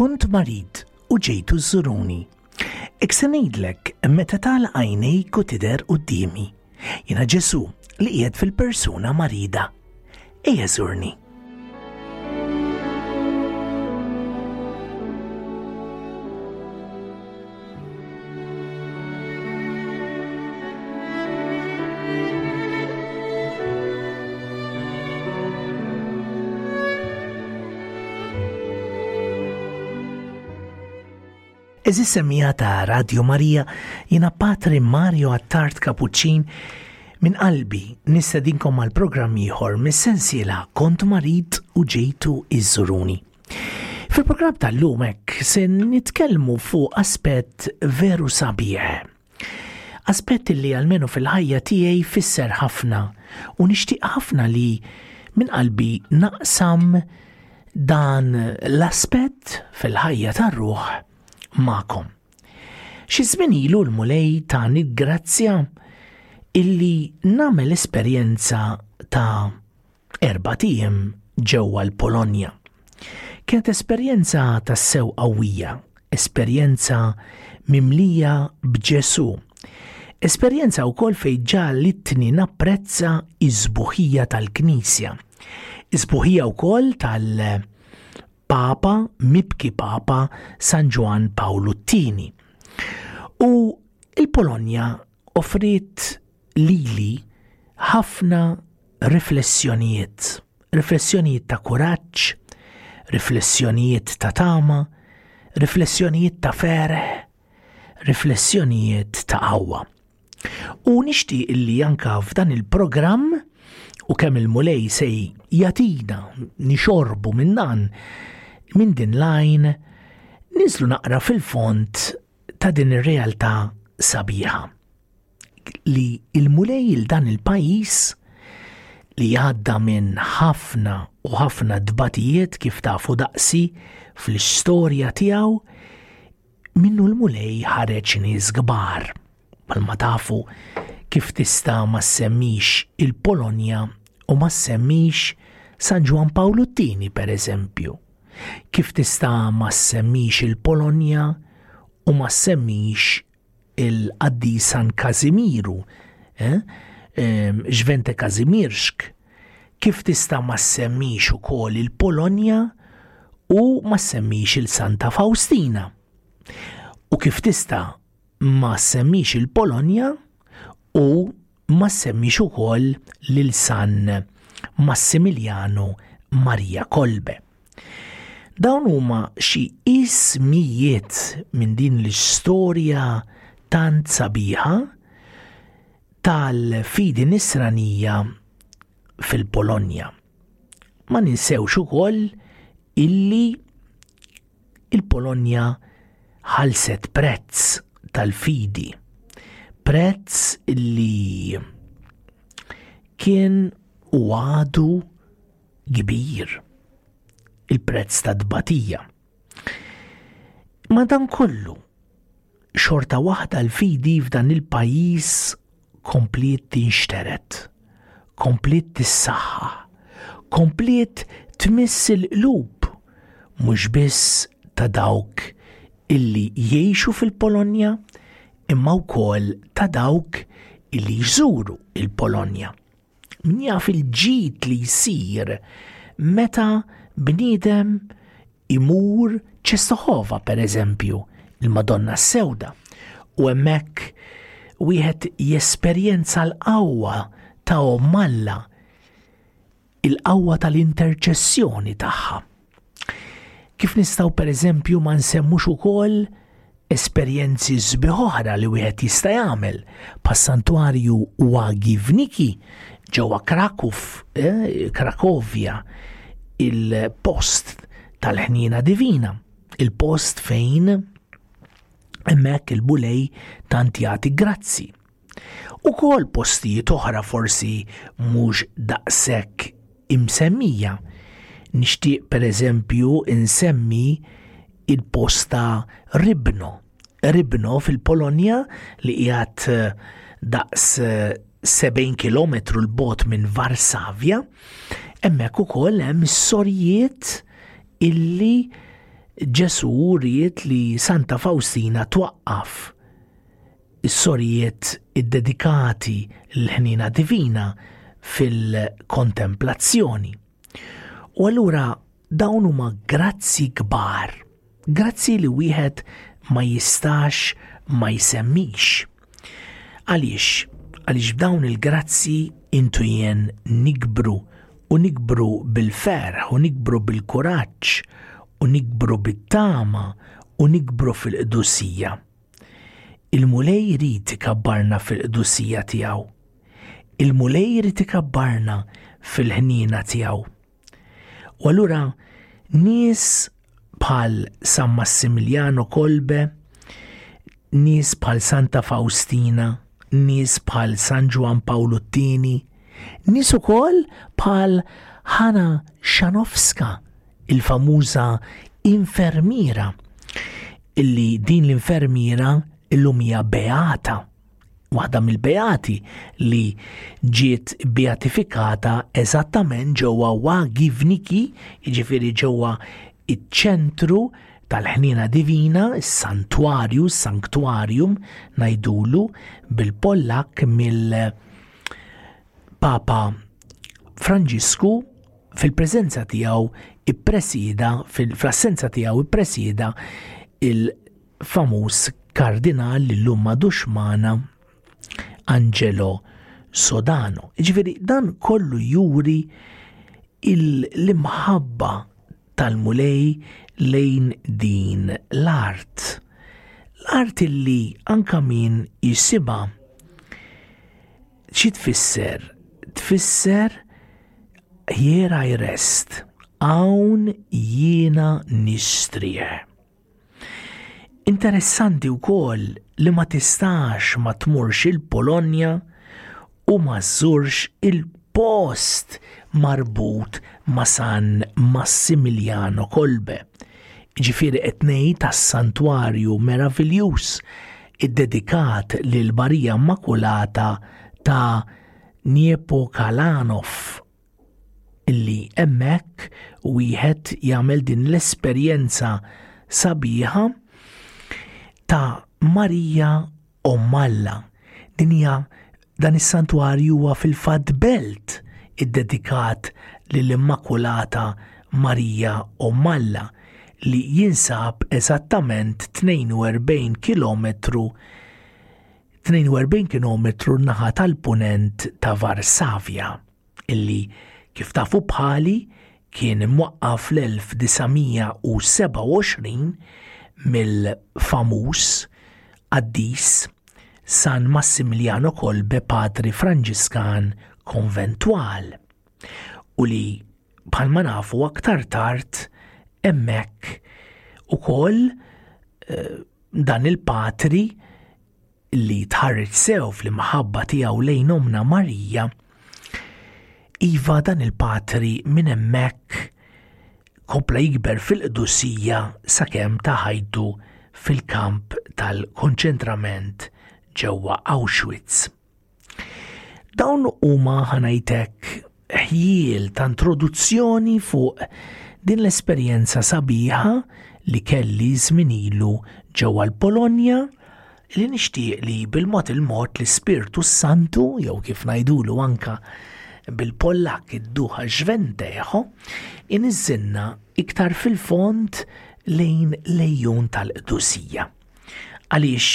Kont marid u ġejtu żuruni. Ek se ngħidlek meta tagħlaq għajnejk u tidher quddiemi. Jiena Ġesù li qiegħed fil-persuna marida. Ejja żurni. Eżis semmija ta' Radio Marija jina Patri Mario Attart Kapuċin minn qalbi nistedinkom għal programm ieħor mis-sensiela Kont Marid u ġejtu iżżuruni. Fil-programm tal-lum hekk se nitkellmu fuq aspett veru sabiħ. Aspett li almenu fil-ħajja tiegħi fisser ħafna u nixtieq ħafna li minn qalbi naqsam dan l-aspett fil-ħajja tar-ruħ ma'kom. Xi żmien ilu l-mulej ta' nirgrazzja illi nagħmel esperjenza ta' 4 ijiem ġewwa l-Polonja. Kienet esperjenza ta' sew qawwija, esperjenza mimlija b'Ġesù. Esperjenza wkoll fejn ġallitni napprezza iż-sbuħija tal-Knisja. Iż-sbuħija wkoll tal- Papa, mibki Papa San Ġwan Pawlu II. U il-Polonja offrit lili ħafna riflessjonijiet. Riflessjonijiet ta' kuraġġ, riflessjonijiet ta' tama, riflessjonijiet ta' fereħ, riflessjonijiet ta' qawwa. U nixtieq illi anke f'dan il-programm u kemm il-mulej se jagħtina nixorbu minn dan minn din lajn niżlu naqra fil-font ta' din ir-realtà sabiħa li il-mulej il dan il-pajjiż li għadda minn ħafna u ħafna dbatijiet kif tafu daqsi fl-istorja tiegħu minnu l-mulej ħareġ nies kbar. Malma tafu kif tista' ma semmix il-Polonja u ma semmix San Ġwan Pawlu II pereżempju. Kif tista' ma semmix il-Polonja u ma semmix il-Qaddis San Kazimiru, Żwente Kazimirsk. Kif tista' ma semmix ukoll il-Polonja u ma semmix il-Santa Faustina. U kif tista' ma semmix il-Polonja u ma semmix ukoll lil San Massimiliano Marija Kolbe. Dawn huma xi ismijiet minn din l-istorja tant sabiħa tal-fidi nisranija fil-Polonja. Ma ninsewx ukoll illi il-Polonja ħalset prezz tal-fidi. Prezz li kien u għadu kbir il-prezz ta' dbatija. Ma dan kollu xorta waħda l-fidi f'dan il-pajjiż kompliet tinxteret, kompliet tissaħħa, kompliet tmiss il-qlub mhux biss ta' dawk illi jgħixu fil-Polonja imma wkoll ta' dawk illi jżuru il-Polonja. Min jaf il-ġid li jsir meta bniedem imur Czestochowa pereżempju, il-Madonna Sewda, u hemmhekk wieħed jesperjenza l-qawwa ta' Malla, il-qawwa tal-interċessjoni tagħha. Kif nistgħu pereżempju ma nsemmux ukoll esperjenzi sbieħ oħra li wieħed jista' jagħmel pas-Santwarju Łagiwniki ġewwa Krakovja, il-post tal-ħnina divina, il-post fejn hemmhekk il-bulej tant jagħti grazzi U kol postijiet oħra forsi mhux daqshekk imsemmija. Nixtieq pereżempju insemmi il-posta Ribno. Ribno fil-Polonja li qiegħed daqs 70 km l-bogħod minn Varsavja, hemmhekk ukoll hemm is-sorjiet illi Ġesu riet li Santa Faustina twaqqaf. Is-sorjiet iddedikati l-ħnina divina fil-kontemplazzjoni. U allura dawn huma grazzi kbar, grazzi li wieħed ma jistax ma jsemmix. Għaliex, b'dawn il-grazzi intu jien nikbru, u nikbru bil-ferħ, u nikbru bil-kuraġġ, u nikbru bit-tama, u nikbru fil-qdusija. Il-mulej jrid ikabbarna fil-qdusija tiegħu. Il-mulej jrid ikabbarna fil-ħnina tiegħu. U allura nies bħal San Massimiliano Kolbe, nies bħal Santa Faustina, nies bħal San Ġwan Pawlu II, nies ukoll bħal Hanna Żanowska, il-famuża infermiera, illi din l-infermiera illum hija beata, waħda mill-beati li ġiet beatifikata eżattament ġewwa Łagiwniki, jiġifieri ġewwa iċ-ċentru tal-ħnina divina, is-santwarju, sanktuarium ngħidulu bil-Pollak mill-Papa Franġisku fil-preżenza tiegħu ippresida, fil-assenza tiegħu ippresida il-famuż kardinal li llum m'għadux magħna Angelo Sodano. Jiġifieri dan kollu juri l-imħabba tal-mulej lejn din l-art. L-art illi anka min jisiba xi tfisser? Tfisser here I rest, hawn jiena nistrieħ. Interessanti wkoll li ma tistax ma tmurx il-Polonja u ma żżurx il-post marbut ma' San Massimiliano Kolbe. Ġifieri qed ngħid tas-santwarju meraviljuż iddedikat lil Marija Immakulata ta' Niepokalanov illi hemmhekk wieħed jagħmel din l-esperjenza sabiħa ta' Marija Omalla. Din hija dan is-santwarju huwa fil-fatt belt iddedikat lill-Immakulata Marija Omalla li jinsab eżattament 42 km naħa tal-punent ta' Varsavja, illi kif tafu bħali kien imwaqqaf l-1927 mill-famuż qaddis San Massimiliano Kolbe, patri Franġiskan konventwal, u li bħalma nafu aktar tard hemmhekk ukoll dan il-patri li tħarreġ sew fl-imħabba tiegħu lejn omna Marija, iva dan il-patri minn hemmhekk kompla jikber fil-qdusija sakemm taħajdu fil-kamp tal-konċentrament ġewwa Auschwitz. Dawn huma ħanajtek ħjiel ta' introduzzjoni fuq din l-esperjenza sabiħa li kelli żmien ilu ġewwa l-Polonja, li nixtieq li bil-mod il-mod l-Ispirtu Santu, jew kif ngħidulu anka bil-Pollak id-Duħa Żwenteħo, iniżżinna iktar fil-fond lejn lejjun tal-qdusija. Għaliex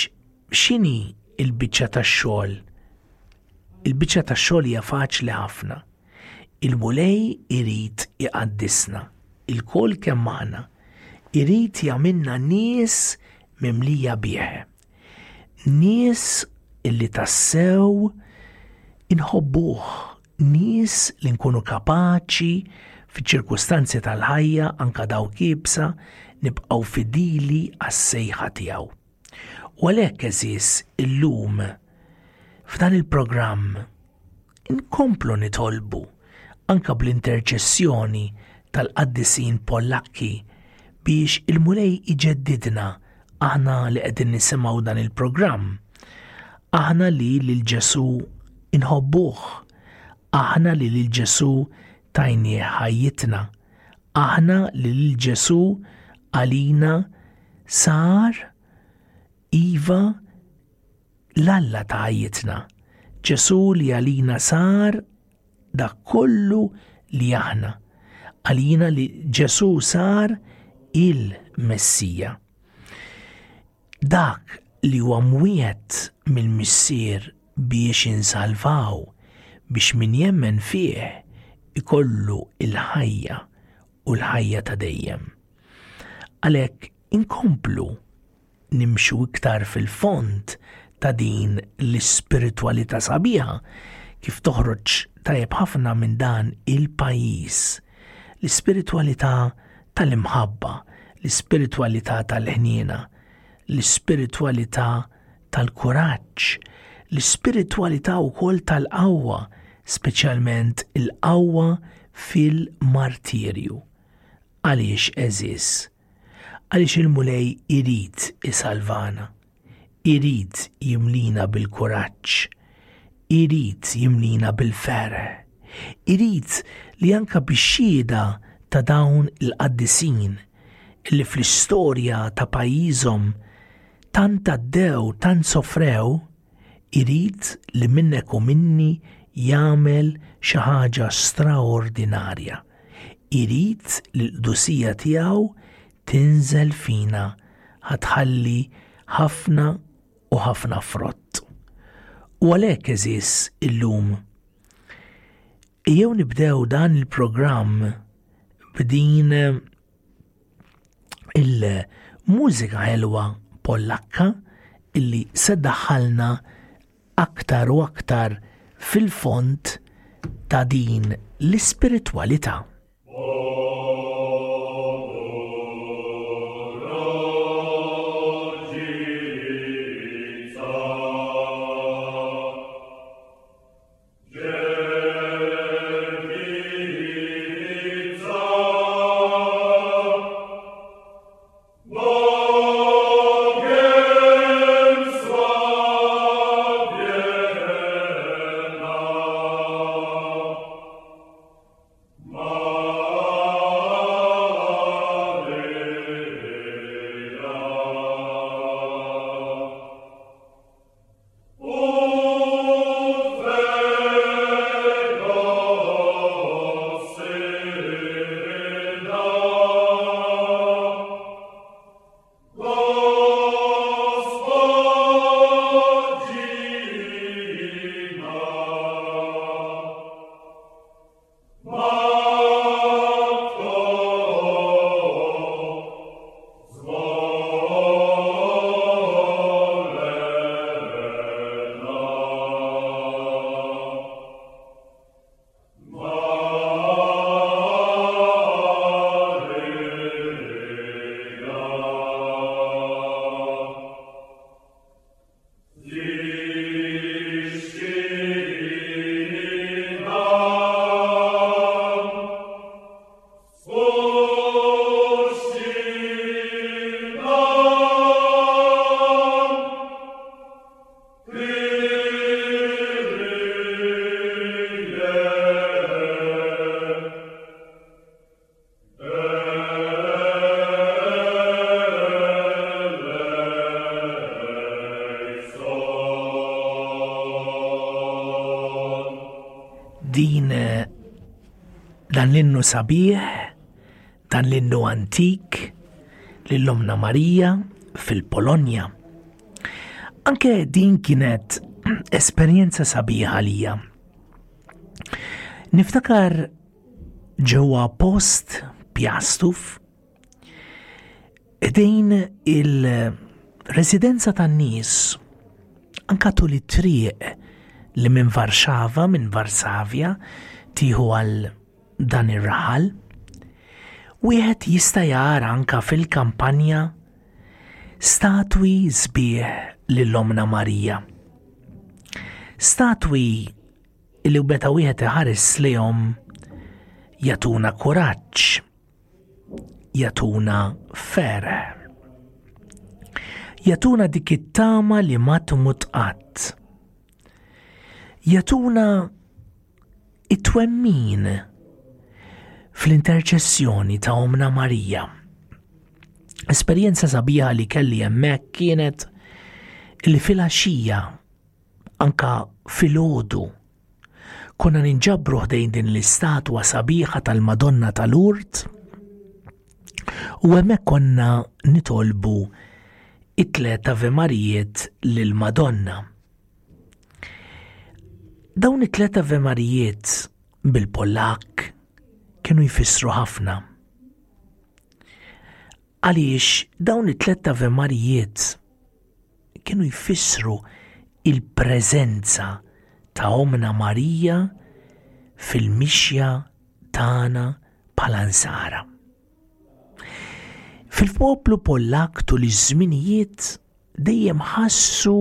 x'inhi l-biċċa tax-xogħol? Il-biċċa tax-xogħol hija faċli ħafna. Il-mulej irid iqaddisna, il-kol kemm aħna, irid jagħmilna nies mimlija bih. Nies illi tassew inħobbuh, nies li nkunu kapaċi fiċ-ċirkustanzi tal-ħajja anke dawk kiebsa nibqgħu fidili għas-sejħa tiegħu. U għalhekk eżis illum f'dan il-programm inkomplu nitolbu anka bl-interċessjoni tal-qaddisin Pollakki biex il-mulej iġeddidna aħna li qegħdin nisimgħu dan il-programm, aħna li l-Ġesu inħobbuh, aħna li l-Ġesu tajni ħajjitna, aħna li l-Ġesu għalina sar iva l-Alla ta' ħajjitna, Ġesu li għalina sar da kollu li aħna, għalina li Ġesu sar il-Messija. Dak li huwa mwiet mill-missier biex insalvaw, biex min jemmen fih ikollu il-ħajja u l-ħajja ta' dejjem. Għalhekk inkomplu nimxu iktar fil-fond ta' din l-ispiritwalità sabiħa kif toħroġ tajjeb ħafna minn dan il-pajjiż. L-ispiritwalità tal-imħabba, l-ispiritwalità tal-ħniena, l-ispiritwalità tal-kuraġġ, l-ispiritwalità wkoll tal-qawwa, speċjalment il-qawwa fil-martirju. Għaliex eżis? Għaliex il-mulej irid isalvana, irid jimlina bil-kuraġġ, irid jimlina bil-ferħ, irid li anke bix-xhieda ta' dawn il-qaddisin li fl-istorja ta' pajjiżhom tant għaddew, tant sofrew, irid li minnek u minni jagħmel xi ħaġa straordinarja. Irid li l-qdusija tiegħu tinżel fina ħatħalli ħafna u ħafna frott. U għalhekk eżis illum. Ejjew nibdew dan il-programm b'din il-mużika ħelwa Pollakka illi se daħħalna aktar u aktar fil-fond ta' din l-ispiritwalità. Dan l-innu sabiħ, dan l-innu antik, l-Omna Marija fil-Polonja. Anke din kienet esperjenza sabiħa lija. Niftakar ġewwa post Piastów, din il-residenza tan-nies, anke tul it-triq li minn Varxava, minn Varsavja, tieħu għal dan ir-raħal, wieħed jista' jara anke fil-kampanja statwi sbieħ lill-Omna Marija. statwi li beta wieħed iħares lihom jagħtuna kuraġġ, jagħtuna fere, jagħtuna dik it-tama li ma tmut qatt, jagħtuna it-twemmin fl-interċessjoni ta' Omna Marija. Esperjenza sabiħa li kelli hemmhekk kienet li filgħaxija anka filgħodu konna ninġabru ħdejn din l-istatwa sabiħa tal-Madonna tal-Urt u hemmhekk konna nitolbu it-tliet Ave Marijiet lill-Madonna. Dawn it-tliet Ave Marijiet bil-Pollak kienu jfissru ħafna. Għaliex dawn it-tliet Ave Marijiet kienu jfissru il-preżenza ta' Omna Marija fil-mixja tagħna bħala nsara. Fil-poplu Pollak tul iż-żminijiet dejjem ħassu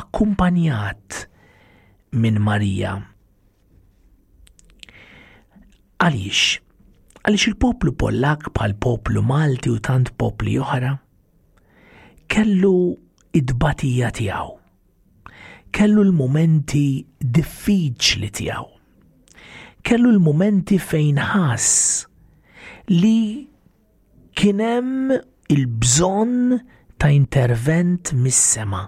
akkumpanjat minn Marija. Għaliex? Għaliex il-poplu Pollak bħal poplu Malti u tant popli oħra kellu id-batija tiegħu. Kellu l-momenti diffiċli tiegħu. Kellu l-momenti fejn ħass li kien hemm il-bżonn ta' intervent mis-sema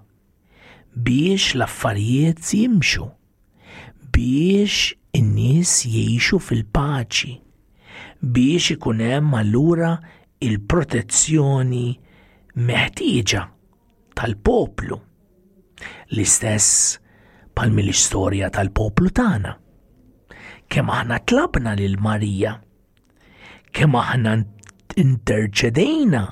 biex l-affarijiet jimxu, biex in-nies jgħixu fil-paċi, biex ikun hemm allura il-protezzjoni meħtieġa tal-poplu. L-istess bħal mill-istorja tal-poplu tagħna. Kemm aħna tlabna lil Marija, kemm aħna interċedejna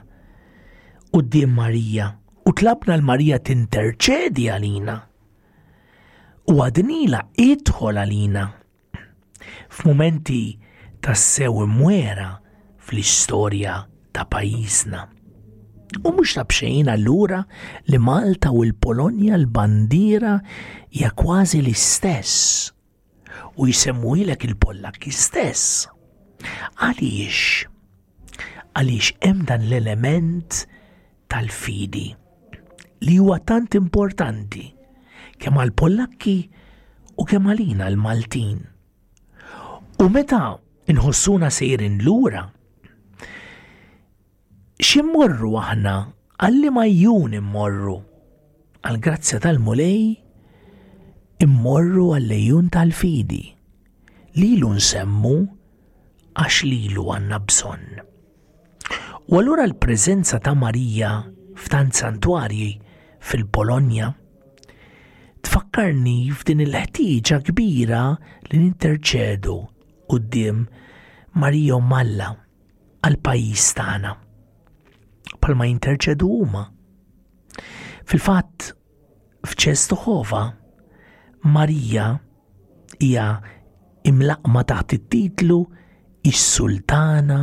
quddiem Marija u tlabna l-Marija tinterċedi għalina. U għadnila idħol għalina. F'mumenti tas-sew imwiera fl-istorja ta' pajjiżna. U mhux ta' bxejn allura li Malta u l-Polonja l-bandiera hija kważi l-istess u jsemmuhilek il-Pollak istess. Għaliex? Għaliex hemm dan l-element tal-fidi li huwa tant importanti kemm għall-Pollakki u kemm għalina l-Maltin. U meta inħossuna sejrin lura, x'immorru aħna għall-liema jun immorru għall-grazzja tal-Mulej immorru għall-lejjun tal-fidi lilu nsemmu għax lilu għandna bżonn. U allura l-preżenza ta' Marija f'tant santwarji fil-Polonja tfakkarni f'din il-ħtieġa kbira li ninterċedu quddiem Marija Malla għall-pajjiż tagħna. Palma jinterċedu huma. Fil-fatt f'Czestochowa Marija hija imlaqma taħt it-titlu is-Sultana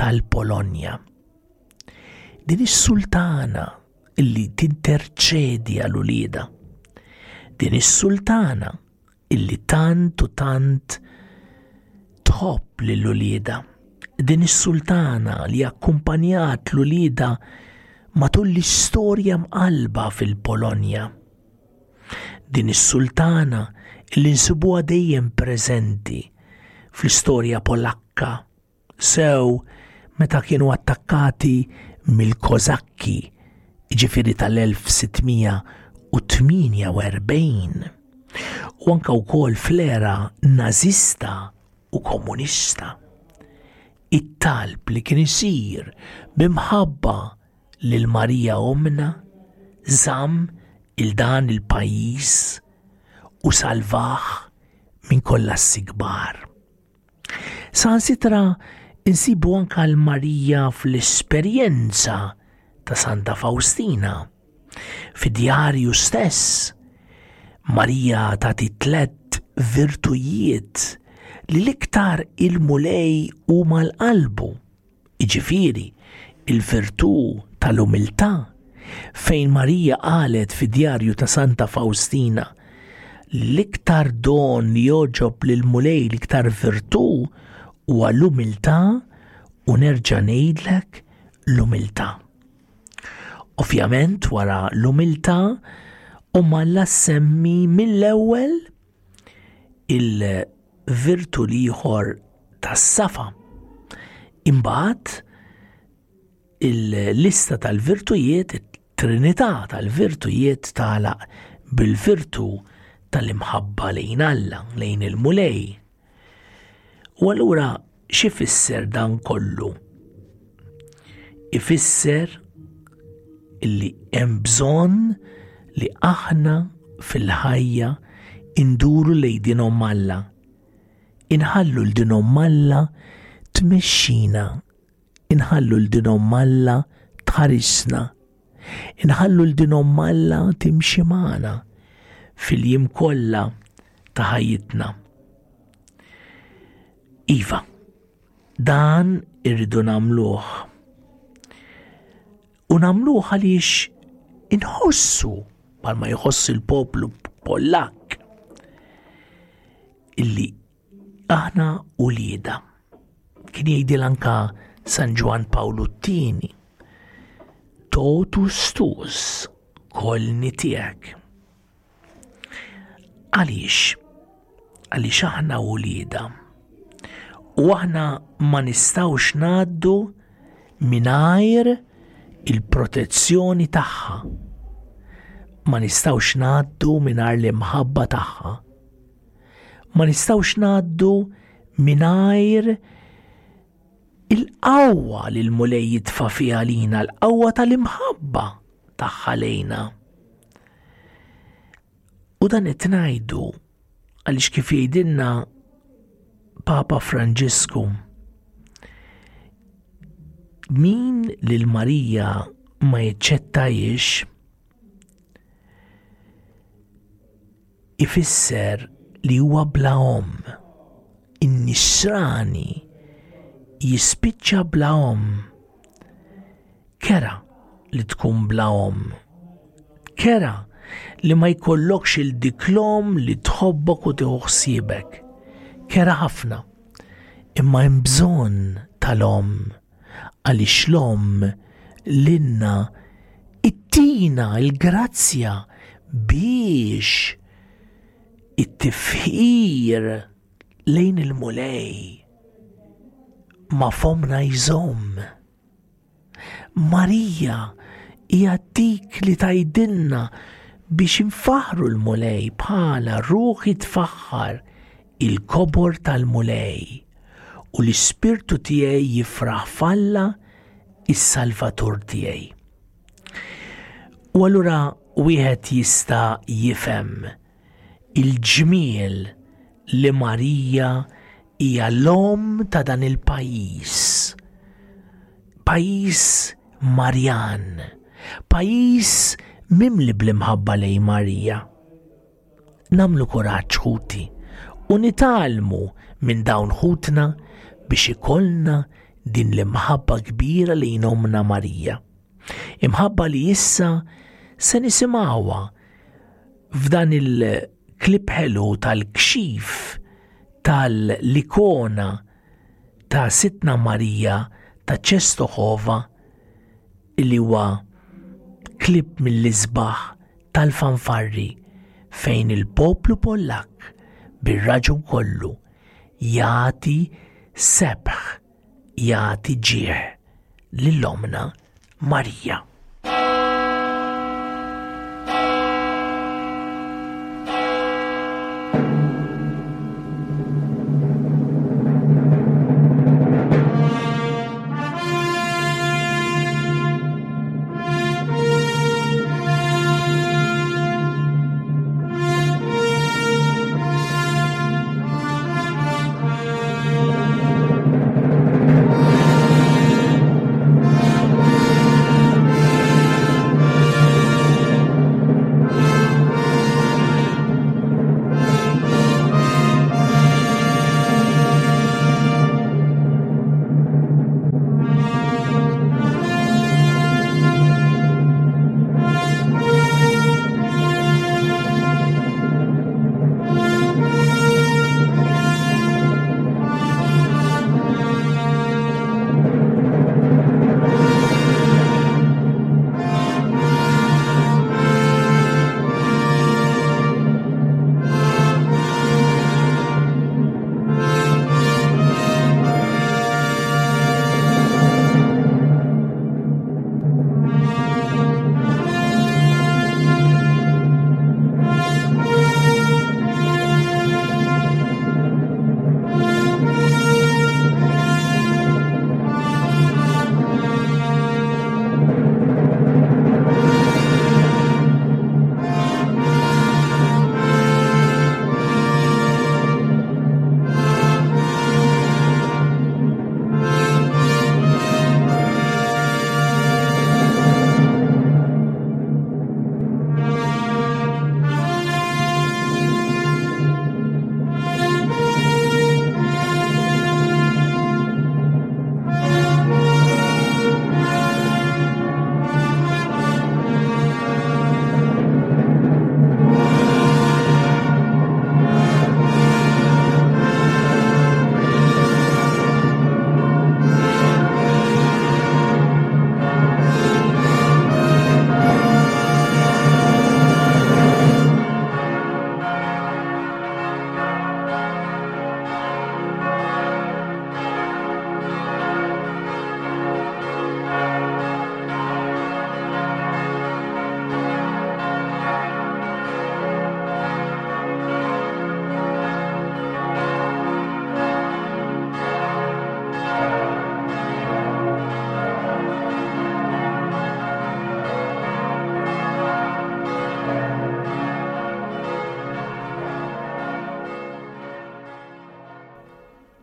tal-Polonja. Din is-Sultana illi tinterċedi għal-ulieda. Din is-Sultana illi tant u tant tħobb lill-ulieda. Din is-Sultana li akkumpanjat l-ulida matul l-istorja mqalba fil-Polonja. Din is-Sultana li nsibuha dejjem preżenti fl-istorja Polakka sew meta kienu attakkati mill-Kozakki ġifieri tal-1648 u anke wkoll fl-era nażista u komunista. It-talb li kien isir bimħabba lil Marija Omna żamm il-dan il-pajjiż u salvah minn kollassi kbar. Sansitra insibu anke l-Marija fl-esperjenza ta' Santa Faustina. Fid-djarju stess Marija tagħti tliet virtujiet li l-iktar il-mulej u mal-qalbu, iġifieri il-virtu tal-umiltà, fejn Marija qalet fid-djarju ta' Santa Faustina liktar don joġob lil-mulej liktar virtu u l-umiltà u nerġa' ngħidlek l-umiltà. Ovvjament wara l-umiltà huma la semmi mill-ewwel il-virtu ieħor tas-safa. Imbagħad il-lista tal-virtujiet, it-trinità tal-virtujiet tagħlaq bil-virtu tal-imħabba lejn Alla, lejn il-mulej. U allura xi fisser dan kollu? Ifisser illi hemm bżonn li aħna fil-ħajja induru lejn dinhom Alla. Inħallu l-dinhom Alla tmexxina, inħallu l-dinhom Alla tħarisna, inħallu l-dinhom Alla timxi magħna fil-jiem kollha ta' ħajjitna. Iva, dan irridu nagħmluh. U nagħmluh għaliex inħossu bħalma jħoss il-poplu Pollak illi aħna ulieda. Kien jgħidil anka San Ġwan Pawlu t-tieni, totus tuus kolni tiegħek. Għaliex? Għaliex aħna ulieda. U aħna ma nistgħux ngħaddu mingħajr il-protezzjoni tagħha. Ma nistgħux ngħaddu mingħajr l-imħabba tagħha. Ma nistgħux ngħaddu mingħajr il-qawwa li l-mulej jitfa' fiha lina, l-qawwa tal-imħabba tagħha lejna. U dan qed ngħidu għaliex kif jgħidilna Papa Franġisku, min lil Marija ma jiċċettajiex ifisser li huwa bla omm. In-nixrani jispiċċa bla omm. Kera li tkun bla omm. Kera li ma jkollokx il-diklom li tħobbok u tħossibek. Kera ħafna, imma hemm bżonn tal-omm għaliex l-omm lilna ittina l-grazzja biex it-tifħir lejn il-mulej ma fomna jżomm. Marija hija dik li tgħidilna biex infaħru l-mulej bħala ruħ jitfaħħar il-kobor tal-mulej u l-ispirtu tiegħi jifraħ f'Alla is-Salvatur tiegħi. U allura wieħed jista' jifhem il-ġmiel li Marija hija l-omm ta' dan il-pajjiż. Pajjiż Marjan, pajjiż mimli bl-imħabba lejn Marija. Nagħmlu kuraġġ ħuti u nitgħallmu minn dawn ħutna biex ikollna din l-imħabba kbira lejn omna Marija. Imħabba li issa se nisimgħuha f'dan il-klip ħelu tal-kxif tal-likona ta' Sitna Marija ta' Czestochowa illi huwa klip mill-isbaħ tal-fanfarri fejn il-poplu Pollak bir-raġun kollu jagħti sebħ, jagħti ġieħ lill-omna Marija.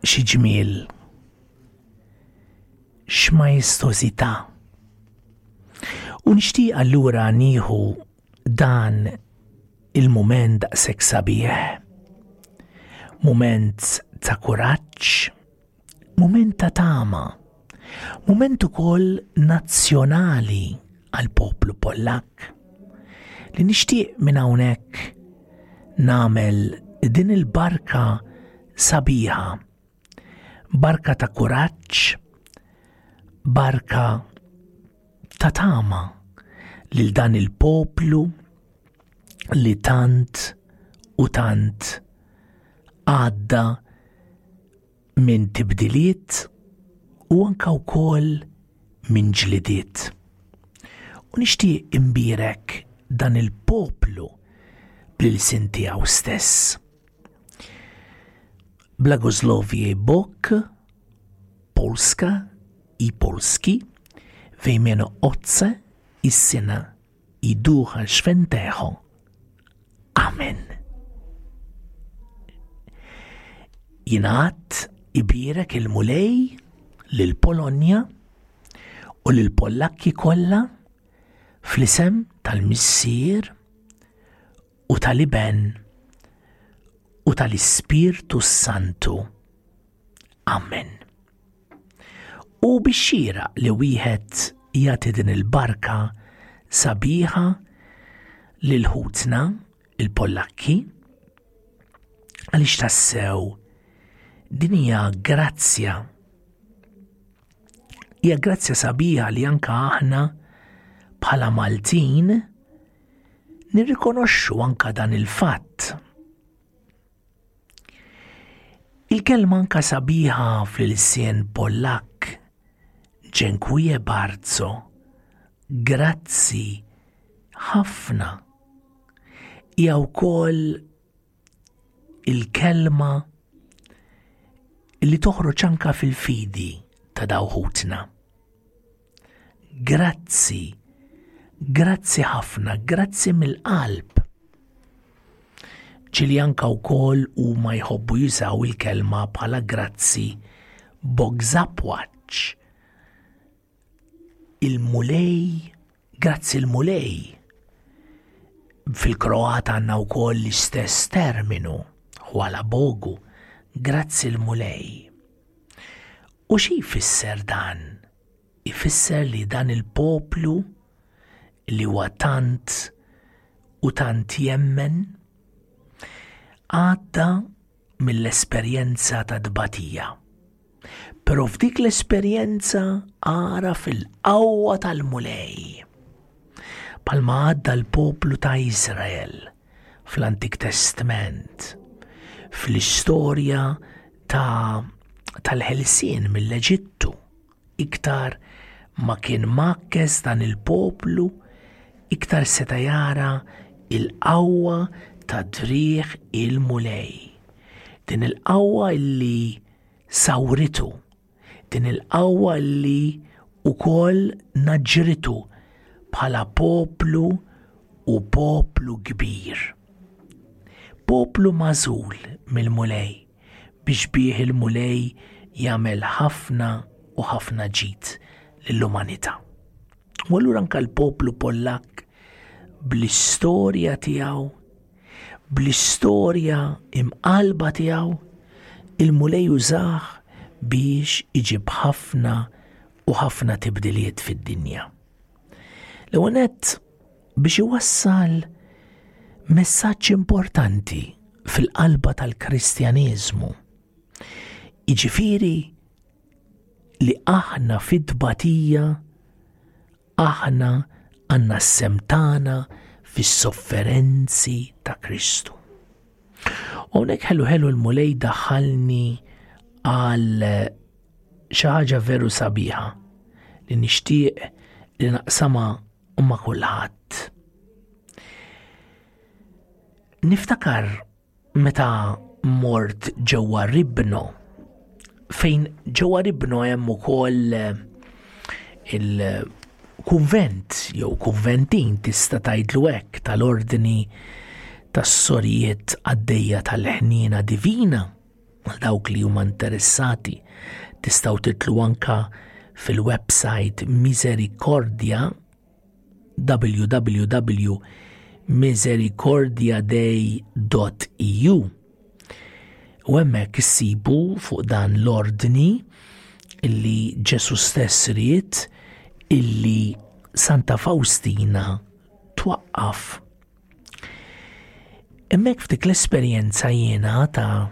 și gmil și maestosità. Unixtieq allura nieħu dan il-mument daqshekk sabiħ, mument ta' kuraġġ, mument ta' tama, mument ukoll nazzjonali għall-poplu Pollak. Li nixtieq minn hawnhekk nagħmel din il-barka sabiħa, barka ta' kuraġġ, barka ta' tama lil dan il-poplu li tant u tant għadda minn tibdiliet u anke wkoll minn ġlidiet. U nixtieq imbierek dan il-poplu bil-lisien tiegħu stess. Blagosławiej Bok, Polska i Polski, w imieniu Ojca i Syna i Ducha Świętego. Amen. Jingħad ibierek il-mulej lill-Polonja u lill-Pollakki kollha fl-isem tal-Missier u tal-Iben u tal-Ispirtu Santu. Amen. U bixxira li wieħed jagħti din il-barka sabiħa lil ħutna il-Pollakki għaliex tassew din hija grazzja sabiħa li anke aħna bħala Maltin nirrikonoxxu anke dan il-fatt. Il-kelma anke sabiħa fil-lisien Pollak dziękuję bardzo, grazzi ħafna, hija wkoll il-kelma li toħroġ anke fil-fidi ta' daw ħutna. Grazzi, grazzi ħafna, grazzi mill-qalb. Ġieli anke wkoll huma jħobbu jużaw il-kelma bħala grazzi bok żapwaġġ. Il-mulej, grazzi il-mulej. Fil-Kroat għandna wkoll l-istess terminu, hvala Bogu, grazzi il-mulej. U xi jfisser dan? Ifisser li dan il-poplu li huwa tant u tant jemmen għadda mill-esperjenza ta' tbatija. Però f'dik l-esperjenza ara fil-qawwa tal-mulej. Palma għadda l-poplu ta' Izrael fl-Antik Testament, fl-istorja tal-ħelsien mill-Eġittu, iktar ma kien makkes dan il-poplu iktar seta' jara il-qawwa ta' drieħ il-mulej. Din il-qawwa li sawritu, din il-qawwa li wkoll naġġritu bħala poplu u poplu kbir. Poplu magħżul mill-mulej biex bih il-mulej jagħmel ħafna u ħafna ġid lill-umanità. U allura anke l-poplu Pollak bl-istorja tiegħu, bl-istorja imqalba tiegħu, il-mulej użah biex iġib ħafna u ħafna tibdiliet fid-dinja. L-ewwel nett biex iwassal messaġġ importanti fil-qalba tal-Kristjaniżmu. Jiġifieri li aħna fid-tbatija aħna għandna s-semm tagħna fis-sofferenzi ta' Kristu. Hawnhekk ħelu l-mulej daħħalni għal xi ħaġa veru sabiħa li nixtieq li naqsamha ma' kulħadd. Niftakar meta mort ġewwa Ribno, fejn ġewwa Ribno hemm ukoll il-kunvent jew kunventin tista' tgħidlu hekk tal-ordni tas-sorijiet għaddejja tal-ħnina divina dawk li huma interessati tistgħu titlu anka fil-website Misericordia www.misericordiaday.eu u hemmhekk issibu fuq dan l-ordni illi Ġesu stess ried illi Santa Faustina twaqqaf. Hemmhekk f'dik l-esperjenza jiena ta'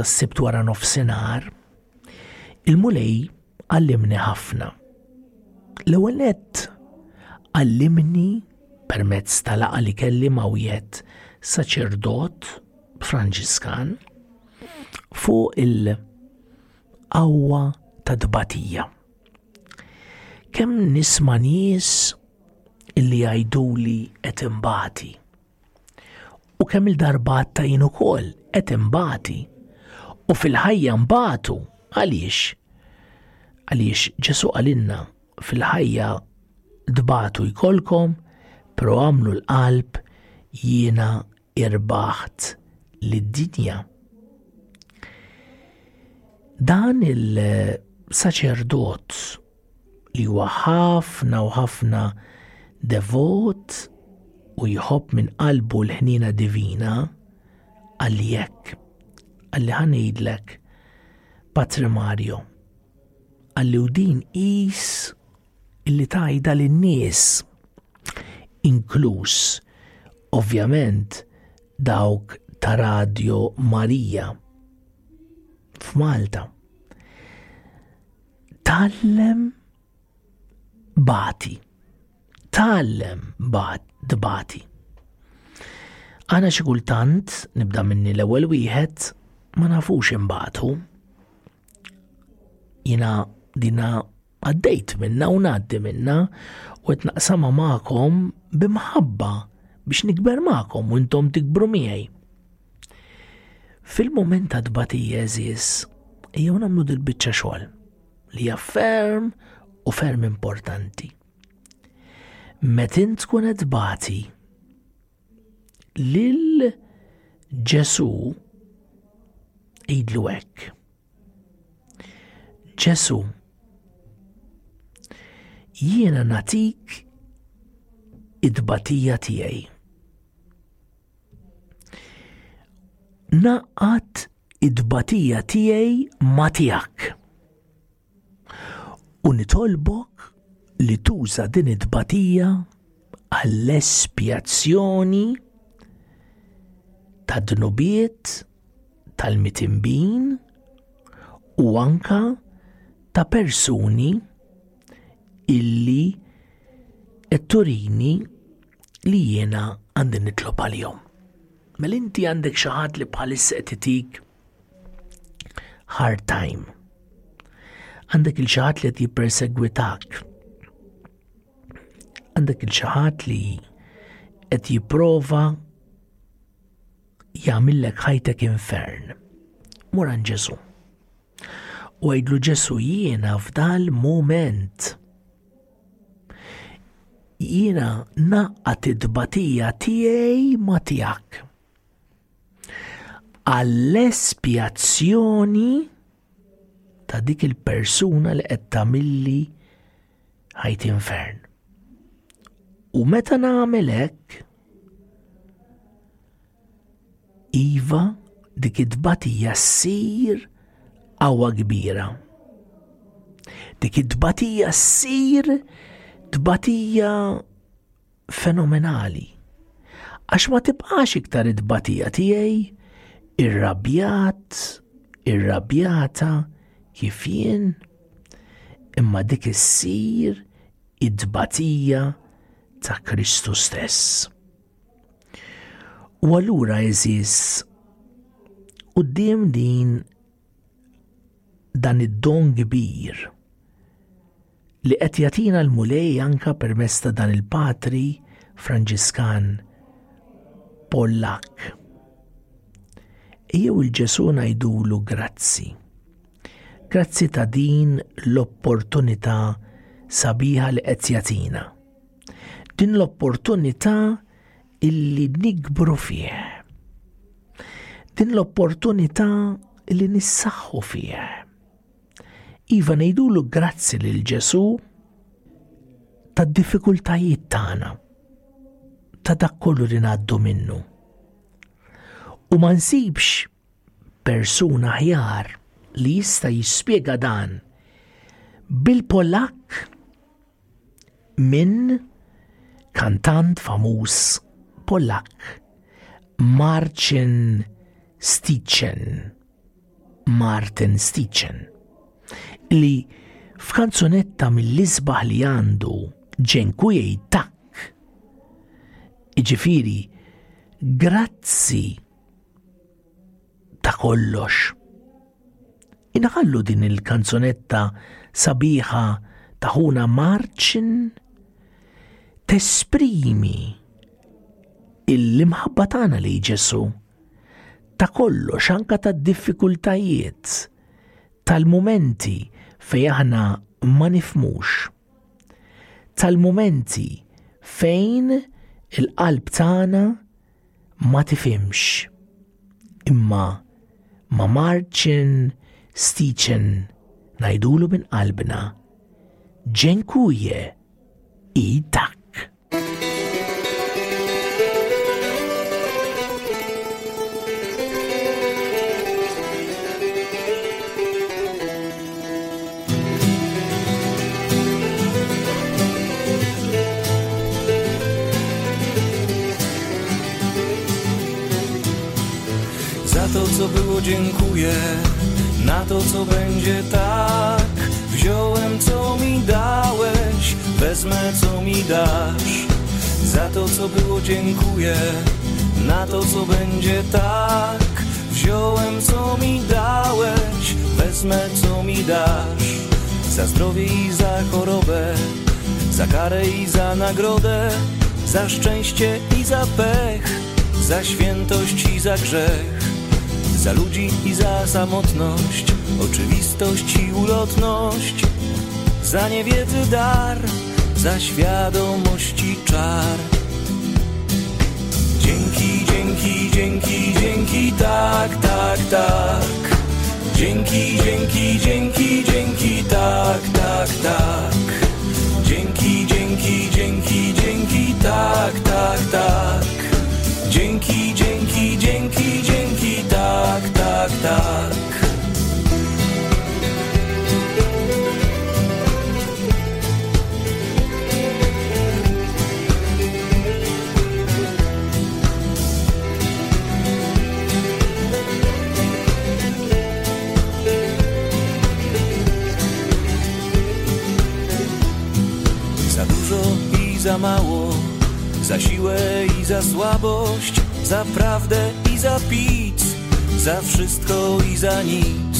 s-sibt wara nofsinhar, il-mulej għallimni ħafna. L-ewwel nett għallimni permezz tal-laqgħa li kelli ma' wieħed saċerdot Franġiskan fuq il-qawwa ta' tbatija. Kemm nisma' nies illi jgħiduli qed imbagħti. U kemm il-darbat ta' jien ukoll qed imbagħti. U fil-ħajja mbagħtu għaliex? Għaliex Ġesu għalinna fil-ħajja dbatu jkollkom, però għamlu l-qalb jiena irbaħt lid-dinja. Dan il-saċerdot li huwa ħafna u ħafna devot u jħobb minn qalbu l-ħnina divina għalli hekk, għalli ħanejdlek Padre Mario, għalli u din qis illi tgħidha lin-nies, inkluż ovvjament dawk ta' Radio Marija f'Malta. Tallem bati. Għana xi kultant nibda minni l-ewwel wieħed ma nafux imbagħtu. Jiena dina għaddejt minna u ngħaddi minna u qed naqsamha magħkom bimħabba biex nikber magħkom u intom tikbru miegħi. Fil-mument ta' tbatija eżis ejjew nagħmlu dil-biċċa xogħol li hija ferm u ferm importanti. Meta tkun qed tbagħti lil Ġesu jgħidlu hekk: Ġesu, jiena nagħtik id-tbatija tiegħi. Naqqat id-tbatija tiegħi ma' tiegħek. U nitolbok li tuża din it-tbatija għall-espjazzjoni tad-dnubiet tal-mitimbin u anka ta' persuni illi qed-turini li jiena għandi nitlob għalihom. Mela inti għandek xi ħadd li bħalissa qed itik hard time. Għandek il-xi ħadd li qed jippersegwitak. Għandek il-xi ħadd li qed jipprova jagħmilek ħajtek infern. Mur għand Ġesu. U għidlu Ġesu, jiena f'dal-mument jiena naqqat id-tbatija tiegħi ma' tiegħek. Għall-espjazzjoni ta' dik il-persuna li qed tagħmilli ħajt infern. U meta nagħmel hekk, iva dik it-tbatija ssir qawwa kbira. Dik it-tbatija ssir tbatija fenomenali. Għax ma tibqax iktar it-tbatija tiegħi irrabjat, irrabjata kif jien, imma dik issir it-tbatija ta' Kristu stess. U allura eżis quddiem din dan id-don kbir li qed jagħtina l-mulej anke permezz ta' dan il-patri Franġiskan Pollak. Ejjew il-Ġesu ngħidulu grazzi. Grazzi ta' din l-opportunità sabiħa li qed jagħtina. Din l-opportunità illi nikbru fih. Din l-opportunità li nissaħħu fih. Iva ngħidulu grazzi lil Ġesù tad-diffikultajiet tagħna, ta' dak kollu li ngħaddu minnu. U ma nsibx persuna aħjar li jista' jispjega dan bil-Polak minn kantant famuż Polak Martin Sticen li f'kanzunetta mill-isbaħ li għandu ġenkujej tak, iġifiri grazzi ta' kollox. Inħallu din il-kanzunetta sabiħa ta' ħuna Martin tesprimi il-imħabba tagħna li Ġesù ta' kollox, anke tad-diffikultajiet, tal-mumenti fejn aħna ma nifhmux, tal-mumenti fejn il-qalb tagħna ma tifhimx. Imma ma' Martin Sticen ngħidulu minn qalbna ġenkuje i dak. Za to, co było, dziękuję, na to, co będzie, tak. Wziąłem, co mi dałeś, wezmę, co mi dasz. Za to, co było, dziękuję, na to, co będzie, tak. Wziąłem, co mi dałeś, wezmę, co mi dasz. Za zdrowie i za chorobę, za karę i za nagrodę, za szczęście i za pech, za świętość i za grzech. Za ludzi i za samotność, oczywistość i ulotność, za niewiedzy dar, za świadomości czar. Dzięki, dzięki, dzięki, dzięki, tak, tak, tak. Dzięki, dzięki, dzięki, dzięki, tak, tak, tak. Dzięki, dzięki, dzięki, dzięki, tak, tak, tak. Dzięki, dzięki, dzięki, dzięki, tak, tak, tak. Za dużo i za mało, za siłę i za słabość, za prawdę i za pic, za wszystko i za nic,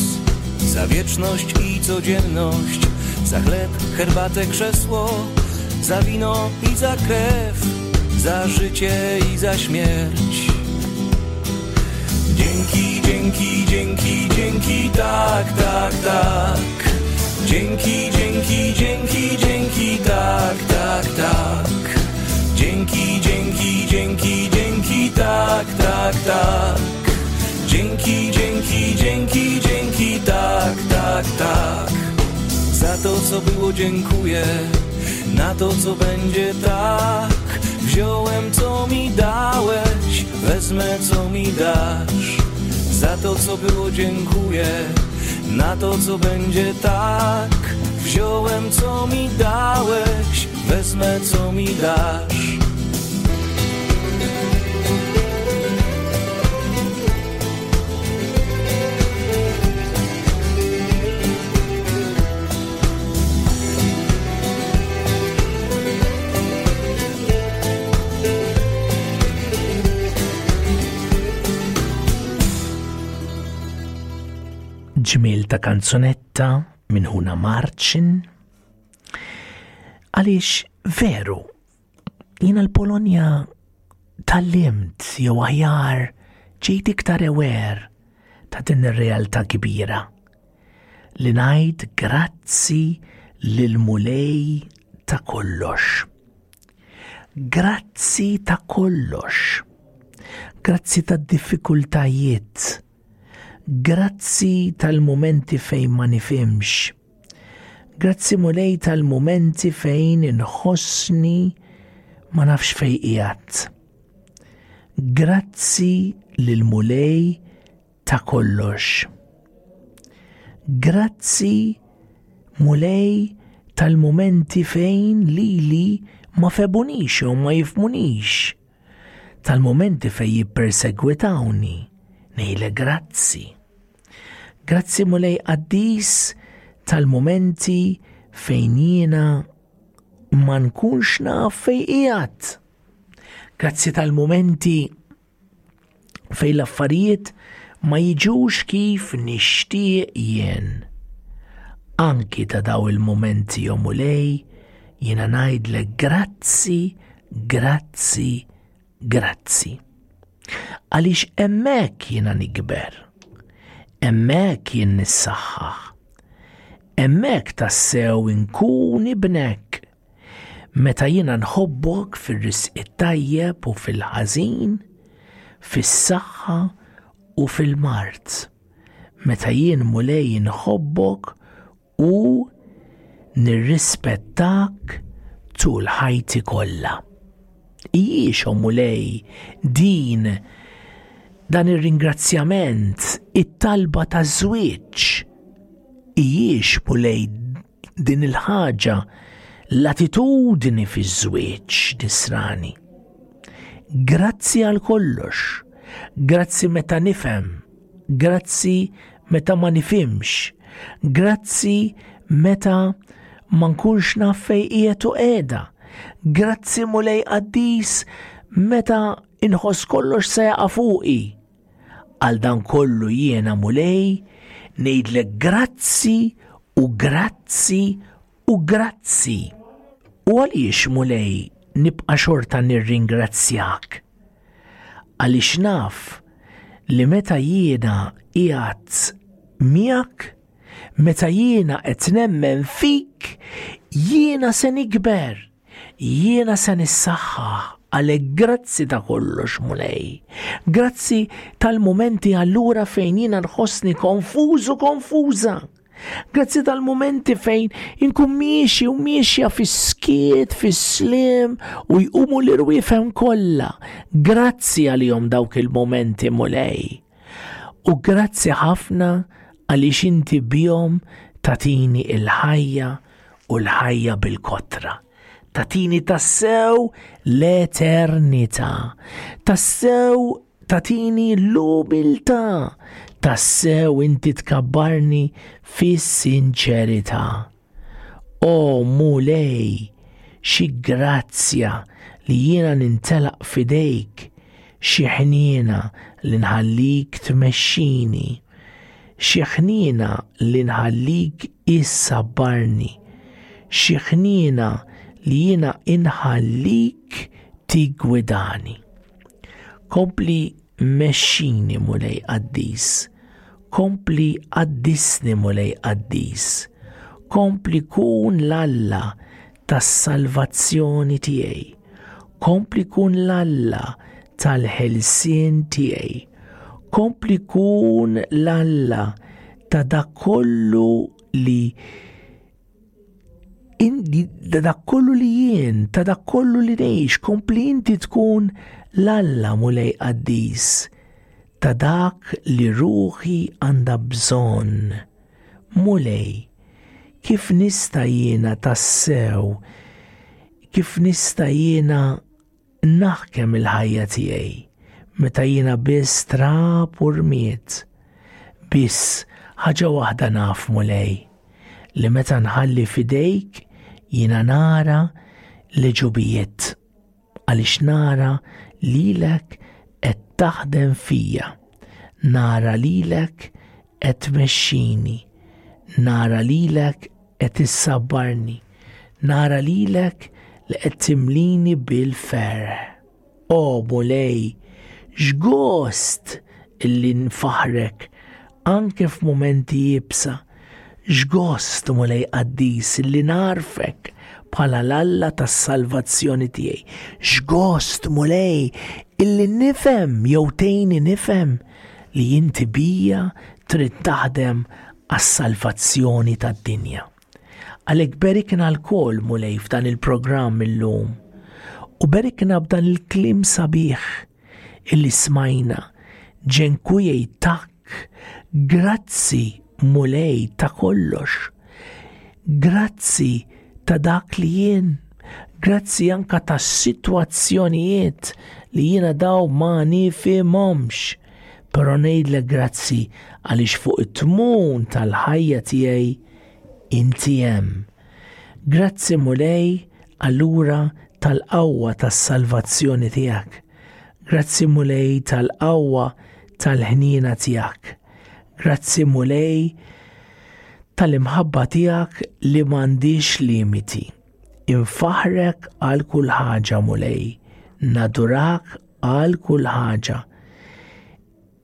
za wieczność i codzienność, za chleb, herbatę, krzesło, za wino i za krew, za życie i za śmierć. Dzięki, dzięki, dzięki, dzięki, tak, tak, tak. Dzięki, dzięki, dzięki, dzięki, tak, tak, tak. Dzięki, dzięki, dzięki, dzięki, tak, tak, tak. Dzięki, dzięki, dzięki, dzięki, tak, tak, tak. Za to, co było, dziękuję, na to, co będzie, tak. Wziąłem, co mi dałeś, wezmę, co mi dasz. Za to, co było, dziękuję, na to, co będzie, tak. Wziąłem, co mi dałeś, wezmę, co mi dasz. Ġmiel ta' kanzunetta minn ħuna Martin, għaliex veru jiena l-Polonja tallimt jew aħjar ġejt iktar ewer ta' din ir-realtà kbira li ngħid grazzi lill-Mulej ta' kollox. Grazzi ta' kollox. Grazzi tad-diffikultajiet. Grazzi tal-momenti fejn ma nifhimx. Grazzi mulej tal-momenti fejn inħossni ma nafx fejn qiegħed. Grazzi lil mulej ta' kollox. Grazzi mulej tal-momenti fejn lili ma febunix u ma jifmunix. Tal-momenti fejn jippersegwitawni ngħidlek grazzi. Grazzi mulej qaddis tal-momenti fejn jiena ma nkunx naf fejn qiegħed. Grazzi tal-momenti fejn l-affarijiet ma jiġux kif nixtieq jien. Anki ta' daw il-momenti jom u lej, jiena ngħidlek grazzi, grazzi, grazzi. Għaliex hemmhekk jiena nikber, hemmhekk jien nissaħħaħ, hemmhekk tassew inkun ibnek. Meta jiena nħobbok fir-risq tajjeb u fil-ħażin, fis-saħħa u fil-mart. Meta jien mulej nħobbok u nirrispettak tul ħajti kollha. Ijiex mulej din dan ir-ringrazzjament it-talba taż-żwieġ. Ijiex mulej din il-ħaġa l-attitudni fiż-żwieġ tisrani. Grazzi għal kollox. Grazzi meta nifhem, grazzi meta ma nifhimx, grazzi meta ma nkunx naf fejn qiegħed u qiegħda, grazzi mulej qaddis meta inħoss kollox se jaqa' fuqi. Għal dan kollu jiena mulej ngħidlek grazzi u grazzi u grazzi. U għaliex mulej nibqa' xorta nirringrazzjak? Għaliex naf li meta jiena qiegħed miegħek, meta jiena qed nemmen fik, jiena se nikber, jiena se nissaħħaħ. Għalhekk grazzi ta' kollox mulej. Grazzi tal-momenti allura fejn jiena nħossni konfuż u konfuża. Grazzi tal-momenti fejn inkun miexi u miexja fis-skiet, fis-slim u jqumu l-irwiefhem kollha. Grazzi għalihom dawk il-momenti mulej. U grazzi ħafna għaliex inti bihom tagħtini il-ħajja u l-ħajja bil-kotra. Tagħtini tassew l-eternità. Tassew tagħtini l-umiltà. Tassew inti tkabbarni fis-sinċerità. O mulej, xi grazzja li jiena nintelaq f'idejk, xi ħniena li nħallik tmexxini, xi ħniena li nħallik issabbarni, xi ħniena li jiena inħallik tigwidani. Kompli mexxini mulej qaddis, kompli qaddisni mulej qaddis, kompli kun l-Alla tas-salvazzjoni tiegħi, kompli kun l-Alla tal-ħelsien tiegħi, kompli kun l-Alla ta' dak kollu li jien, ta' dak kollu li ngħix, kompli inti tkun l-Alla mulej qaddis ta' dak li ruħi għandha bżonn. Mulej, kif nista' jiena tassew, kif nista' jiena naħkem il-ħajja tiegħi meta jiena biss trab u rmiet. Biss ħaġa waħda naf mulej, li meta nħalli f'idejk jiena nara l-ġubijiet, għaliex nara lilek qed taħdem fija, nara lilek qed tmexxini, nara lilek qed issabbarni, nara lilek li qed timlini bil-ferħ. O mulej, x'gost illi nfaħrek anke f'mumenti jibsa, x'gost mulej qaddis illi narfek bħala l-Alla tas-salvazzjoni tiegħi. X'gost mulej illi nifhem jew tgħinni nifhem li inti bija trid taħdem għas-salvazzjoni tad-dinja. Għalhekk berikna l-kol mulej f'dan il-programm illum u berikna b'dan il-kliem sabiħ illi smajna. Ġenkuj tak, grazzi mulej ta' kollox, grazzi ta' dak li jien, grazzi anka ta' situazzjonijiet li jiena daw ma' nifhimhomx, però ngħidlek grazzi għaliex fuq it-tmun tal-ħajja tiegħi inti hemm. Grazzi mulej allura tal-qawwa tas-salvazzjoni tiegħek. Grazzi mulej tal-qawwa tal-ħnina tiegħek. Grazzi mulej tal-imħabba tiegħek li m'għandix limiti. Infaħrek għal kull ħaġa mulej, nadurak għal kull ħaġa.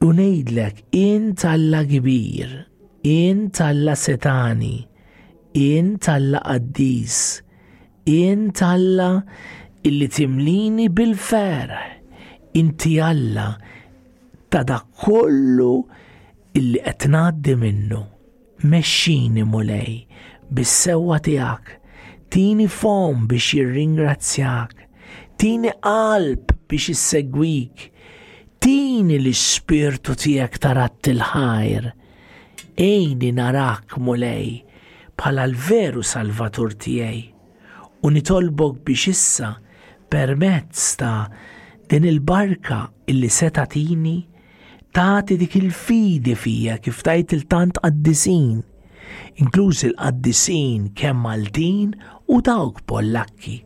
U ngħidlek int Alla kbir, int Alla setani, int Alla qaddis, int Alla illi timlini bil-ferħ. Inti Alla ta' dak kollu illi qed ngħaddi minnu. Mexxini mulej bis-sewwa tiegħek, tieni fom biex jirringrazzjak, tieni qalb biex issegwik, tieni l-ispirtu tiegħek tarat il-ħajr. Ejni narak mulej bħala l-veru Salvatur tiegħi u nitolbok biex issa permezz ta' din il-barka illi se tagħtini tagħti dik il-fidi fija kif tajt il-tant qaddisin, inkluż il-qaddisin kemm Maltin u dawk Pollakki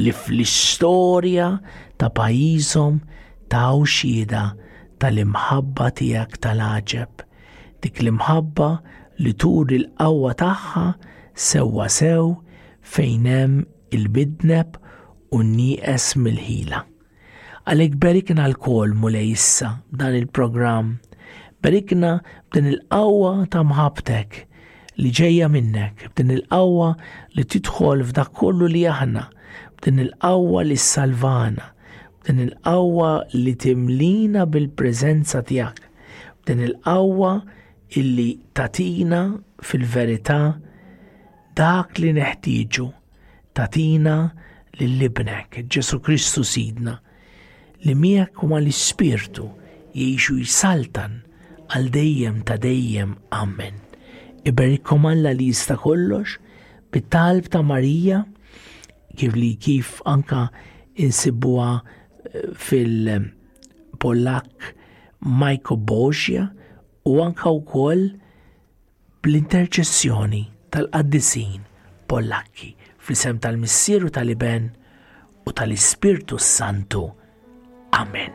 li fl-istorja ta' pajjiżhom taw xhieda tal-imħabba tiegħek tal-għaġeb, dik l-imħabba li turi l-qawwa tagħha sewwa sew fejn hemm il-bidneb u n-nieqes mill-ħila. Għalhekk berikna l-kol mulej issa dan il-programm, berikna b'din il-qawwa ta' mħabbtek li ġejja minnek, b'din il-qawwa li tidħol f'dak kollu li aħna, b'din il-qawwa li salvana, b'din il-qawwa li timlina bil-preżenza tiegħek, b'din il-qawwa illi tagħtina fil-verità dak li neħtieġu, tagħtina lil-libnek, Ġesu Kristu Sidna. Li miegħek huma l-ispirtu jgħixu jsaltan għal dejjem ta' dejjem. Amen. Iberikom Alla li jista' kollox bit-talb ta' Marija kif anka insibuha fil-Pollak Majko Boxja u anka wkoll bl-interċessjoni tal-qaddisin Pollakki fl-isem tal-Missieru tal-Iben u tal-Ispirtu Santu. Amen.